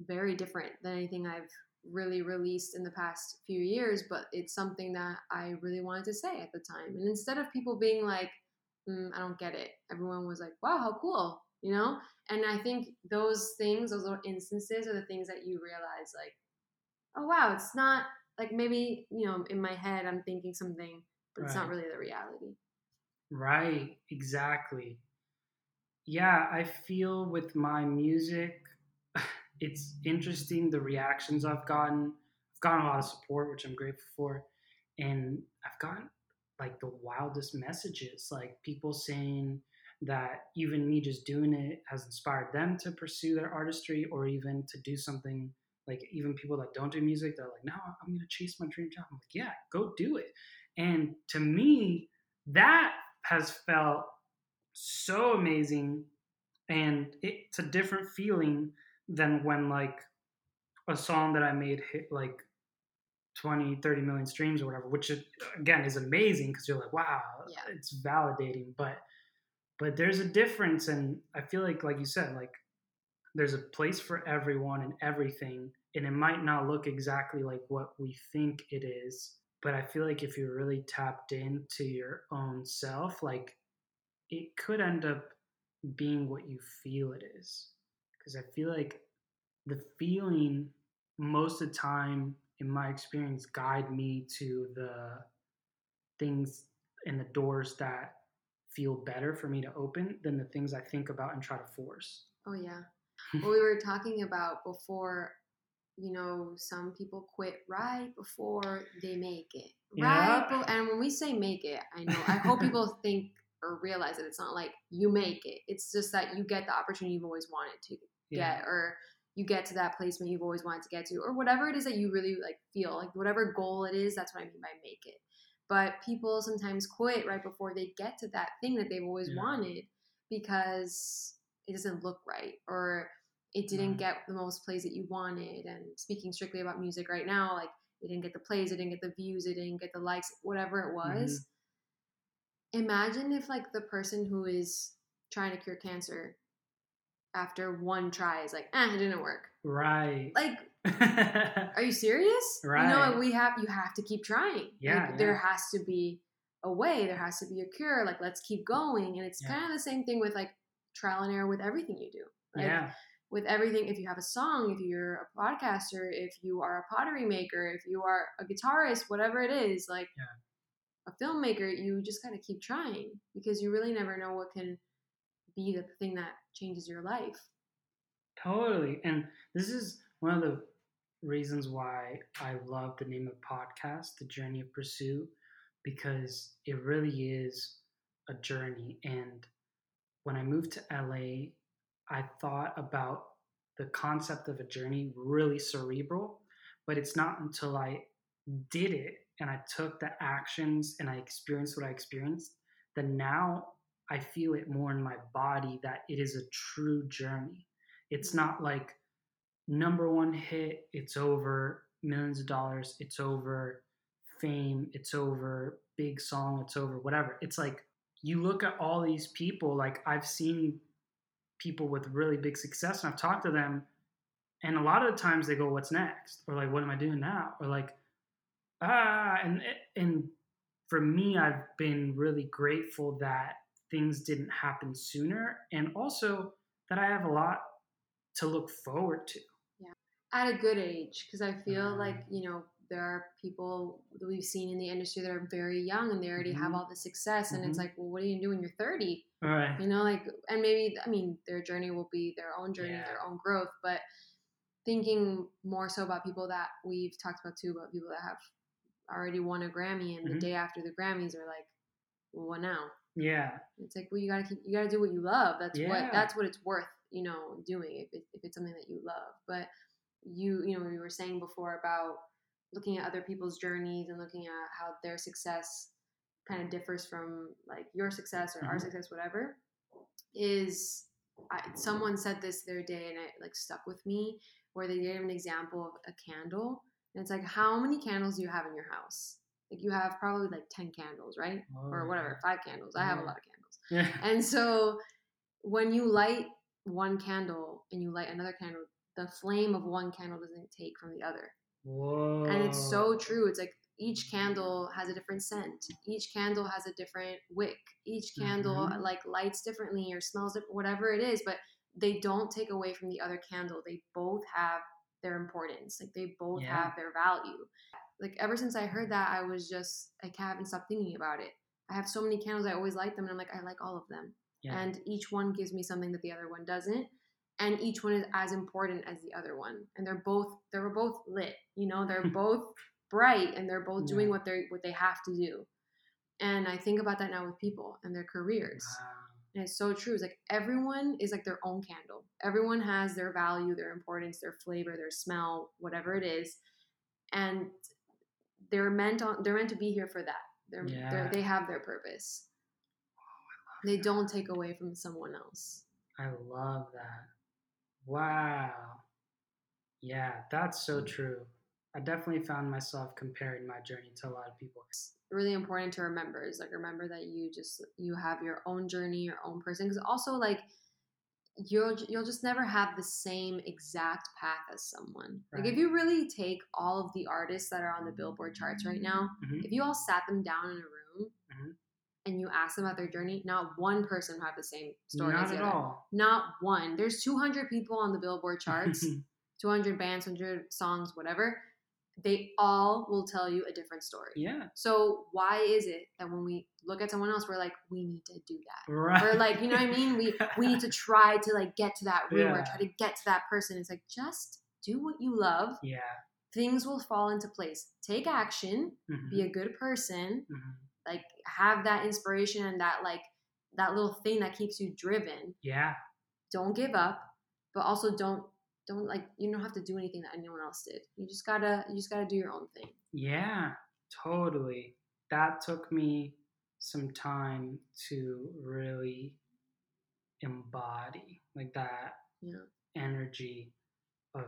very different than anything I've really released in the past few years, but it's something that I really wanted to say at the time. And instead of people being like, mm, I don't get it, everyone was like, wow, how cool, you know? And I think those things, those little instances are the things that you realize, like, oh, wow, it's not like, maybe, you know, in my head I'm thinking something, but right. It's not really the reality. Right, exactly. Yeah, I feel with my music, it's interesting the reactions I've gotten. I've gotten a lot of support, which I'm grateful for. And I've gotten like the wildest messages, like people saying that even me just doing it has inspired them to pursue their artistry, or even to do something, like even people that don't do music, they're like, no, I'm going to chase my dream job. I'm like, yeah, go do it. And to me, that has felt so amazing. And it's a different feeling than when like a song that I made hit like twenty, thirty million streams or whatever, which is, again, is amazing because you're like, wow, yeah. It's validating. But but there's a difference. And I feel like, like you said, like there's a place for everyone and everything. And it might not look exactly like what we think it is. But I feel like if you're really tapped into your own self, like it could end up being what you feel it is. Because I feel like the feeling most of the time in my experience guide me to the things and the doors that feel better for me to open than the things I think about and try to force. Oh, yeah. What we were talking about before, you know, some people quit right before they make it. Right. Yep. Be- and when we say make it, I know, I hope people think or realize that it's not like you make it. It's just that you get the opportunity you've always wanted to yeah. get, or you get to that placement you've always wanted to get to, or whatever it is that you really like feel, like whatever goal it is, that's what I mean by make it. But people sometimes quit right before they get to that thing that they've always yeah. wanted because it doesn't look right, or it didn't yeah. get the most plays that you wanted. And speaking strictly about music right now, like it didn't get the plays, it didn't get the views, it didn't get the likes, whatever it was. Mm-hmm. Imagine if like the person who is trying to cure cancer after one try is like, eh, it didn't work. Right. Like, are you serious? Right. You know, we have, you have to keep trying. Yeah, like, yeah. There has to be a way. There has to be a cure. Like, let's keep going. And it's yeah. kind of the same thing with like trial and error with everything you do. Like, yeah. With everything, if you have a song, if you're a podcaster, if you are a pottery maker, if you are a guitarist, whatever it is, like, yeah. a filmmaker, you just gotta keep trying because you really never know what can be the thing that changes your life. Totally. And this is one of the reasons why I love the name of the podcast, The Journey of Pursuit, because it really is a journey. And when I moved to L A, I thought about the concept of a journey really cerebral, but it's not until I did it and I took the actions and I experienced what I experienced, then now I feel it more in my body that it is a true journey. It's not like number one hit, it's over, millions of dollars, it's over, fame, it's over, big song, it's over, whatever. It's like you look at all these people, like I've seen people with really big success and I've talked to them, and a lot of the times they go, what's next? Or like, what am I doing now? Or like, Ah, and and for me, I've been really grateful that things didn't happen sooner, and also that I have a lot to look forward to. Yeah, at a good age, because I feel um, like, you know, there are people that we've seen in the industry that are very young and they already mm-hmm. have all the success, and mm-hmm. it's like, well, what are you doing when you're thirty? All right. You know, like, and maybe, I mean, their journey will be their own journey, yeah. their own growth, but thinking more so about people that we've talked about too, about people that have already won a Grammy, and the mm-hmm. day after the Grammys are like, well, what now? Yeah, it's like, well, you gotta keep, you gotta do what you love. That's yeah. what that's what it's worth, you know, doing if it, if it's something that you love. But you you know, we were saying before about looking at other people's journeys and looking at how their success kind of differs from like your success or mm-hmm. our success, whatever. Is I, someone said this the other day and it like stuck with me, where they gave an example of a candle. And it's like, how many candles do you have in your house? like you have probably like ten candles, right? Oh, or whatever, five candles. Yeah. I have a lot of candles. Yeah. And so when you light one candle and you light another candle, the flame of one candle doesn't take from the other. Whoa. And it's so true. It's like each candle has a different scent. Each candle has a different wick. Each candle mm-hmm. like lights differently or smells different, whatever it is, but they don't take away from the other candle. They both have their importance. Like they both yeah. have their value. Like ever since I heard that, I was just, I haven't stopped thinking about it. I have so many candles. I always light them. And I'm like, I like all of them. Yeah. And each one gives me something that the other one doesn't. And each one is as important as the other one. And they're both, they were both lit, you know, they're both bright and they're both doing yeah. what they what they have to do. And I think about that now with people and their careers. Wow. And it's so true. It's like everyone is like their own candle. Everyone has their value, their importance, their flavor, their smell, whatever it is. And they're meant on, they're meant to be here for that. They're, yeah. they're they have their purpose. Oh, I love they that. Don't take away from someone else. I love that. Wow. Yeah, that's so true. I definitely found myself comparing my journey to a lot of people. It's really important to remember is like, remember that you just, you have your own journey, your own person. Cause also like you'll, you'll just never have the same exact path as someone. Right. Like if you really take all of the artists that are on the Billboard charts right now, mm-hmm. if you all sat them down in a room mm-hmm. and you ask them about their journey, not one person had the same story as the other. Not at all. Not one. There's two hundred people on the Billboard charts, two hundred bands, one hundred songs, whatever. They all will tell you a different story. Yeah. So why is it that when we look at someone else, we're like, we need to do that. Right. We're like, you know what I mean? We we need to try to like get to that room yeah. or try to get to that person. It's like, just do what you love. Yeah. Things will fall into place. Take action. Mm-hmm. Be a good person. Mm-hmm. Like have that inspiration and that like that little thing that keeps you driven. Yeah. Don't give up, but also don't don't like you don't have to do anything that anyone else did. You just gotta you just gotta do your own thing. Yeah, totally. That took me some time to really embody like that yeah. energy of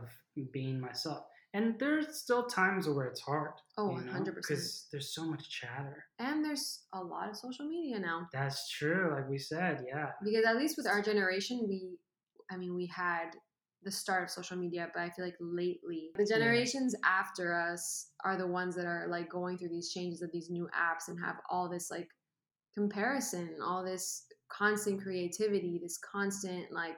being myself. And there's still times where it's hard. Oh, you know? one hundred percent. Because there's so much chatter. And there's a lot of social media now. That's true. Like we said, yeah. Because at least with our generation, we, I mean, we had the start of social media, but I feel like lately, the generations yeah. after us are the ones that are like going through these changes of these new apps and have all this like comparison, all this constant creativity, this constant like,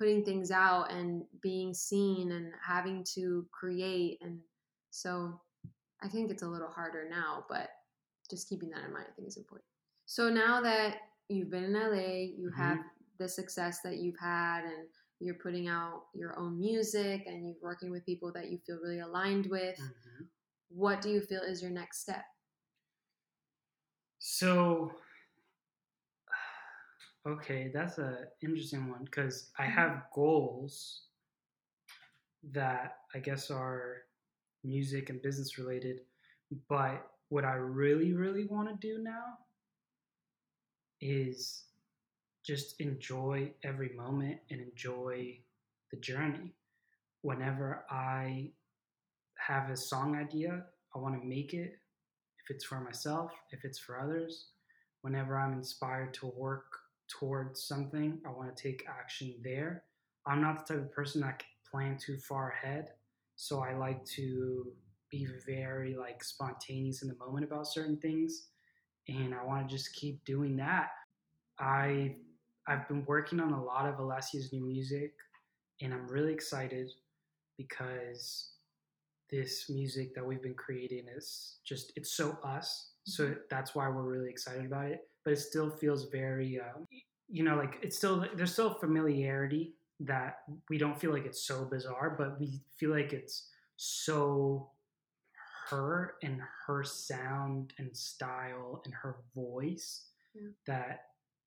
putting things out and being seen and having to create. And so I think it's a little harder now, but just keeping that in mind, I think is important. So now that you've been in L A, you mm-hmm. have the success that you've had and you're putting out your own music and you're working with people that you feel really aligned with. Mm-hmm. What do you feel is your next step? So... Okay, that's an interesting one because I have goals that I guess are music and business related, but what I really, really want to do now is just enjoy every moment and enjoy the journey. Whenever I have a song idea, I want to make it, if it's for myself, if it's for others. Whenever I'm inspired to work towards something, I want to take action there. I'm not the type of person that can plan too far ahead, so I like to be very like spontaneous in the moment about certain things, and I want to just keep doing that. I I've been working on a lot of Alessia's new music, and I'm really excited because this music that we've been creating is just, it's so us. So that's why we're really excited about it. But it still feels very, um, you know, like it's still, there's still familiarity that we don't feel like it's so bizarre, but we feel like it's so her and her sound and style and her voice yeah. that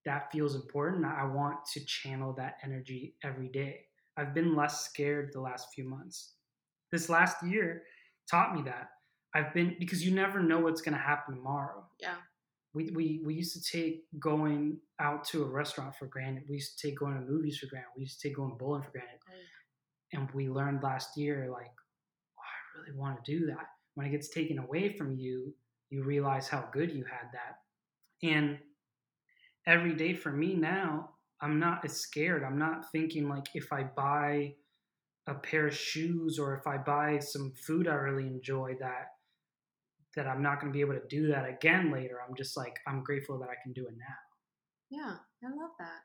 that feels important. I want to channel that energy every day. I've been less scared the last few months. This last year taught me that. I've been, because you never know what's going to happen tomorrow. Yeah. We, we we used to take going out to a restaurant for granted. We used to take going to movies for granted. We used to take going bowling for granted. Oh, yeah. And we learned last year, like, oh, I really want to do that. When it gets taken away from you, you realize how good you had that. And every day for me now, I'm not as scared. I'm not thinking like, if I buy a pair of shoes or if I buy some food I really enjoy, that that I'm not going to be able to do that again later. I'm just like, I'm grateful that I can do it now. Yeah, I love that.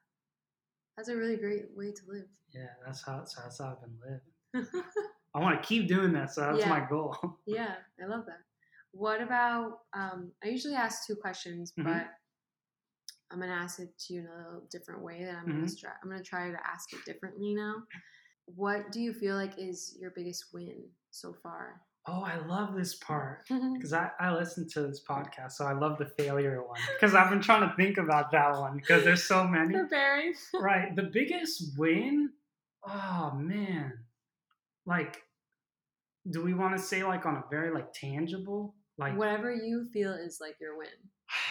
That's a really great way to live. Yeah, that's how, that's how, that's how I've been living. I want to keep doing that, so that's yeah. my goal. Yeah, I love that. What about, um, I usually ask two questions, mm-hmm. but I'm going to ask it to you in a little different way that I'm mm-hmm. going to I'm going to try to ask it differently now. What do you feel like is your biggest win so far? Oh, I love this part because I, I listen to this podcast, so I love the failure one because I've been trying to think about that one because there's so many. Preparing. Right. The biggest win? Oh, man. Like, do we want to say like on a very like tangible? Like whatever you feel is like your win.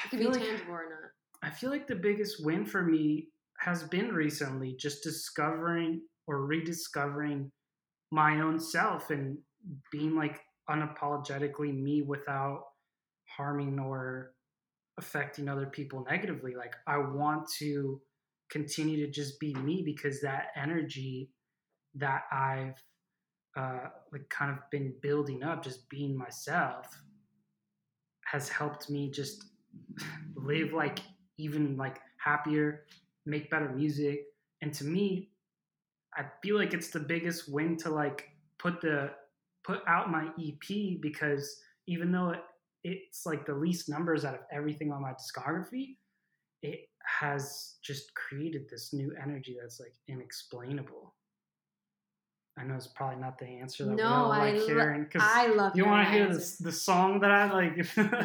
It could be like, tangible or not. I feel like the biggest win for me has been recently just discovering or rediscovering my own self and being like unapologetically me without harming or affecting other people negatively. Like I want to continue to just be me because that energy that I've uh, like kind of been building up, just being myself, has helped me just live like even like happier, make better music. And to me, I feel like it's the biggest win to like put the put out my E P, because even though it, it's like the least numbers out of everything on my discography, it has just created this new energy that's like inexplainable. I know it's probably not the answer that no, we all like I hearing. Lo- I love you want to hear the, the song that I like.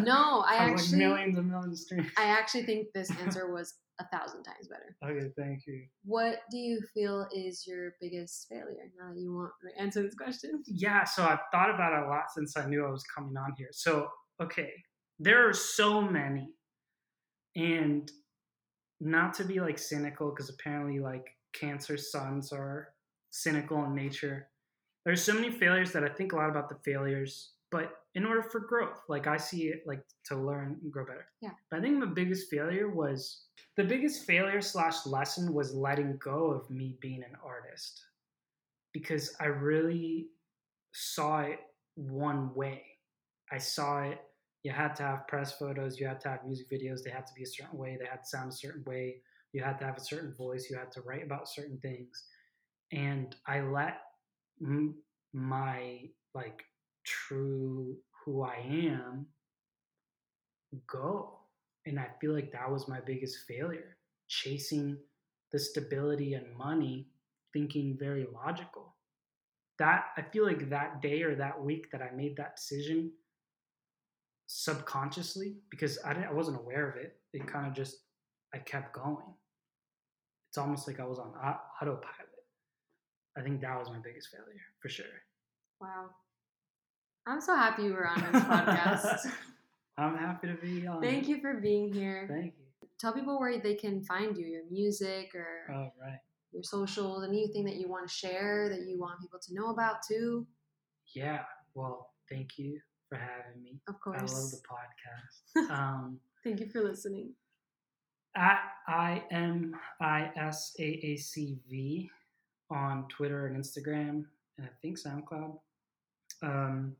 No, I actually like millions and millions of streams. I actually think this answer was a thousand times better. Okay, thank you. What do you feel is your biggest failure? Now that you want to answer this question. Yeah, so I've thought about it a lot since I knew I was coming on here. So, okay, there are so many, and not to be like cynical, because apparently like Cancer sons are cynical in nature. There's so many failures that I think a lot about the failures, but in order for growth, like I see it like to learn and grow better. Yeah. But I think my biggest failure was the biggest failure slash lesson was letting go of me being an artist, because I really saw it one way. I saw it. You had to have press photos. You had to have music videos. They had to be a certain way. They had to sound a certain way. You had to have a certain voice. You had to write about certain things. And I let m- my, like, true who I am go. And I feel like that was my biggest failure, chasing the stability and money, thinking very logical. That I feel like that day or that week that I made that decision subconsciously, because I, didn't, I wasn't aware of it, it kind of just, I kept going. It's almost like I was on autopilot. I think that was my biggest failure, for sure. Wow. I'm so happy you were on this podcast. I'm happy to be on. Thank you for being here. Thank you. Tell people where they can find you, your music or oh, right. your socials, anything that you want to share that you want people to know about too. Yeah. Well, thank you for having me. Of course. I love the podcast. Um, thank you for listening. At I M I S A A C V. On Twitter and Instagram, and I think SoundCloud. Um,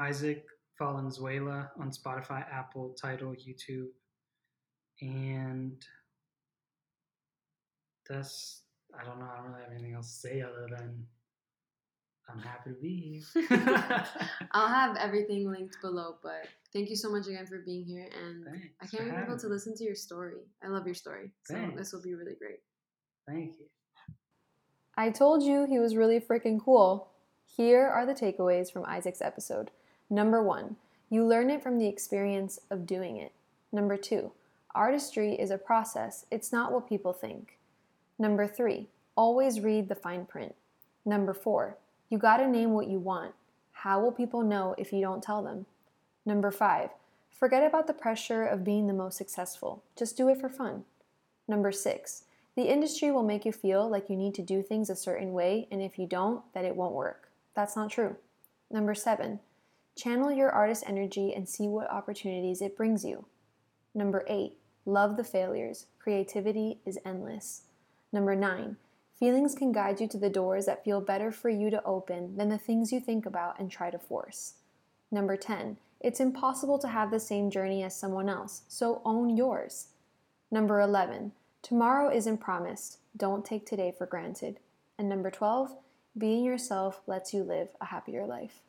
Isaac Valenzuela on Spotify, Apple, Tidal, YouTube. And that's, I don't know, I don't really have anything else to say other than I'm happy to be here. I'll have everything linked below, but thank you so much again for being here. And Thanks I can't wait for people to listen to your story. I love your story. So Thanks. This will be really great. Thank you. I told you he was really freaking cool. Here are the takeaways from Isaac's episode. Number one, you learn it from the experience of doing it. Number two, artistry is a process. It's not what people think. Number three, always read the fine print. Number four, you gotta name what you want. How will people know if you don't tell them? Number five, forget about the pressure of being the most successful. Just do it for fun. Number six, the industry will make you feel like you need to do things a certain way, and if you don't, that it won't work. That's not true. Number seven, Channel your artist energy and see what opportunities it brings you. Number eight, love the failures. Creativity is endless. Number nine, feelings can guide you to the doors that feel better for you to open than the things you think about and try to force. Number ten, it's impossible to have the same journey as someone else, so own yours. Number eleven, tomorrow isn't promised. Don't take today for granted. And number twelve, being yourself lets you live a happier life.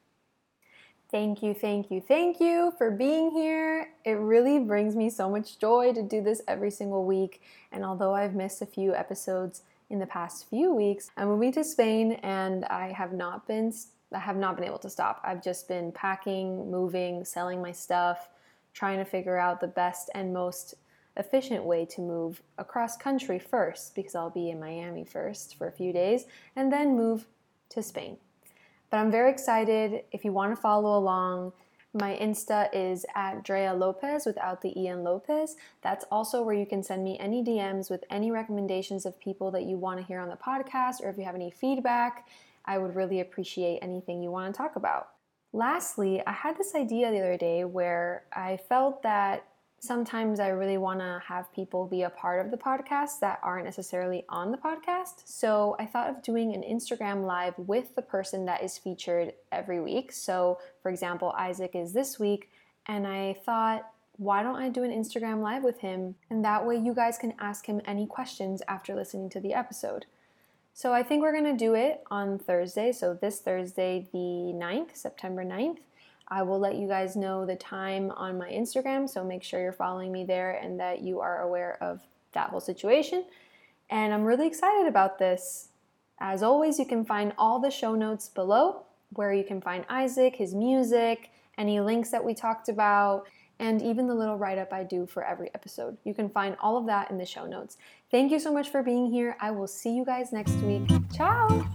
Thank you, thank you, thank you for being here. It really brings me so much joy to do this every single week. And although I've missed a few episodes in the past few weeks, I'm moving to Spain and I have not been I have not been able to stop. I've just been packing, moving, selling my stuff, trying to figure out the best and most efficient way to move across country first, because I'll be in Miami first for a few days and then move to Spain. But I'm very excited. If you want to follow along, my Insta is at Drea Lopez without the E and Lopez. That's also where you can send me any D Ms with any recommendations of people that you want to hear on the podcast, or if you have any feedback, I would really appreciate anything you want to talk about. Lastly, I had this idea the other day where I felt that sometimes I really want to have people be a part of the podcast that aren't necessarily on the podcast. So I thought of doing an Instagram live with the person that is featured every week. So for example, Isaac is this week, and I thought, why don't I do an Instagram live with him? And that way you guys can ask him any questions after listening to the episode. So I think we're going to do it on Thursday. So this Thursday, the ninth, September ninth. I will let you guys know the time on my Instagram, so make sure you're following me there and that you are aware of that whole situation. And I'm really excited about this. As always, you can find all the show notes below, where you can find Isaac, his music, any links that we talked about, and even the little write-up I do for every episode. You can find all of that in the show notes. Thank you so much for being here. I will see you guys next week. Ciao!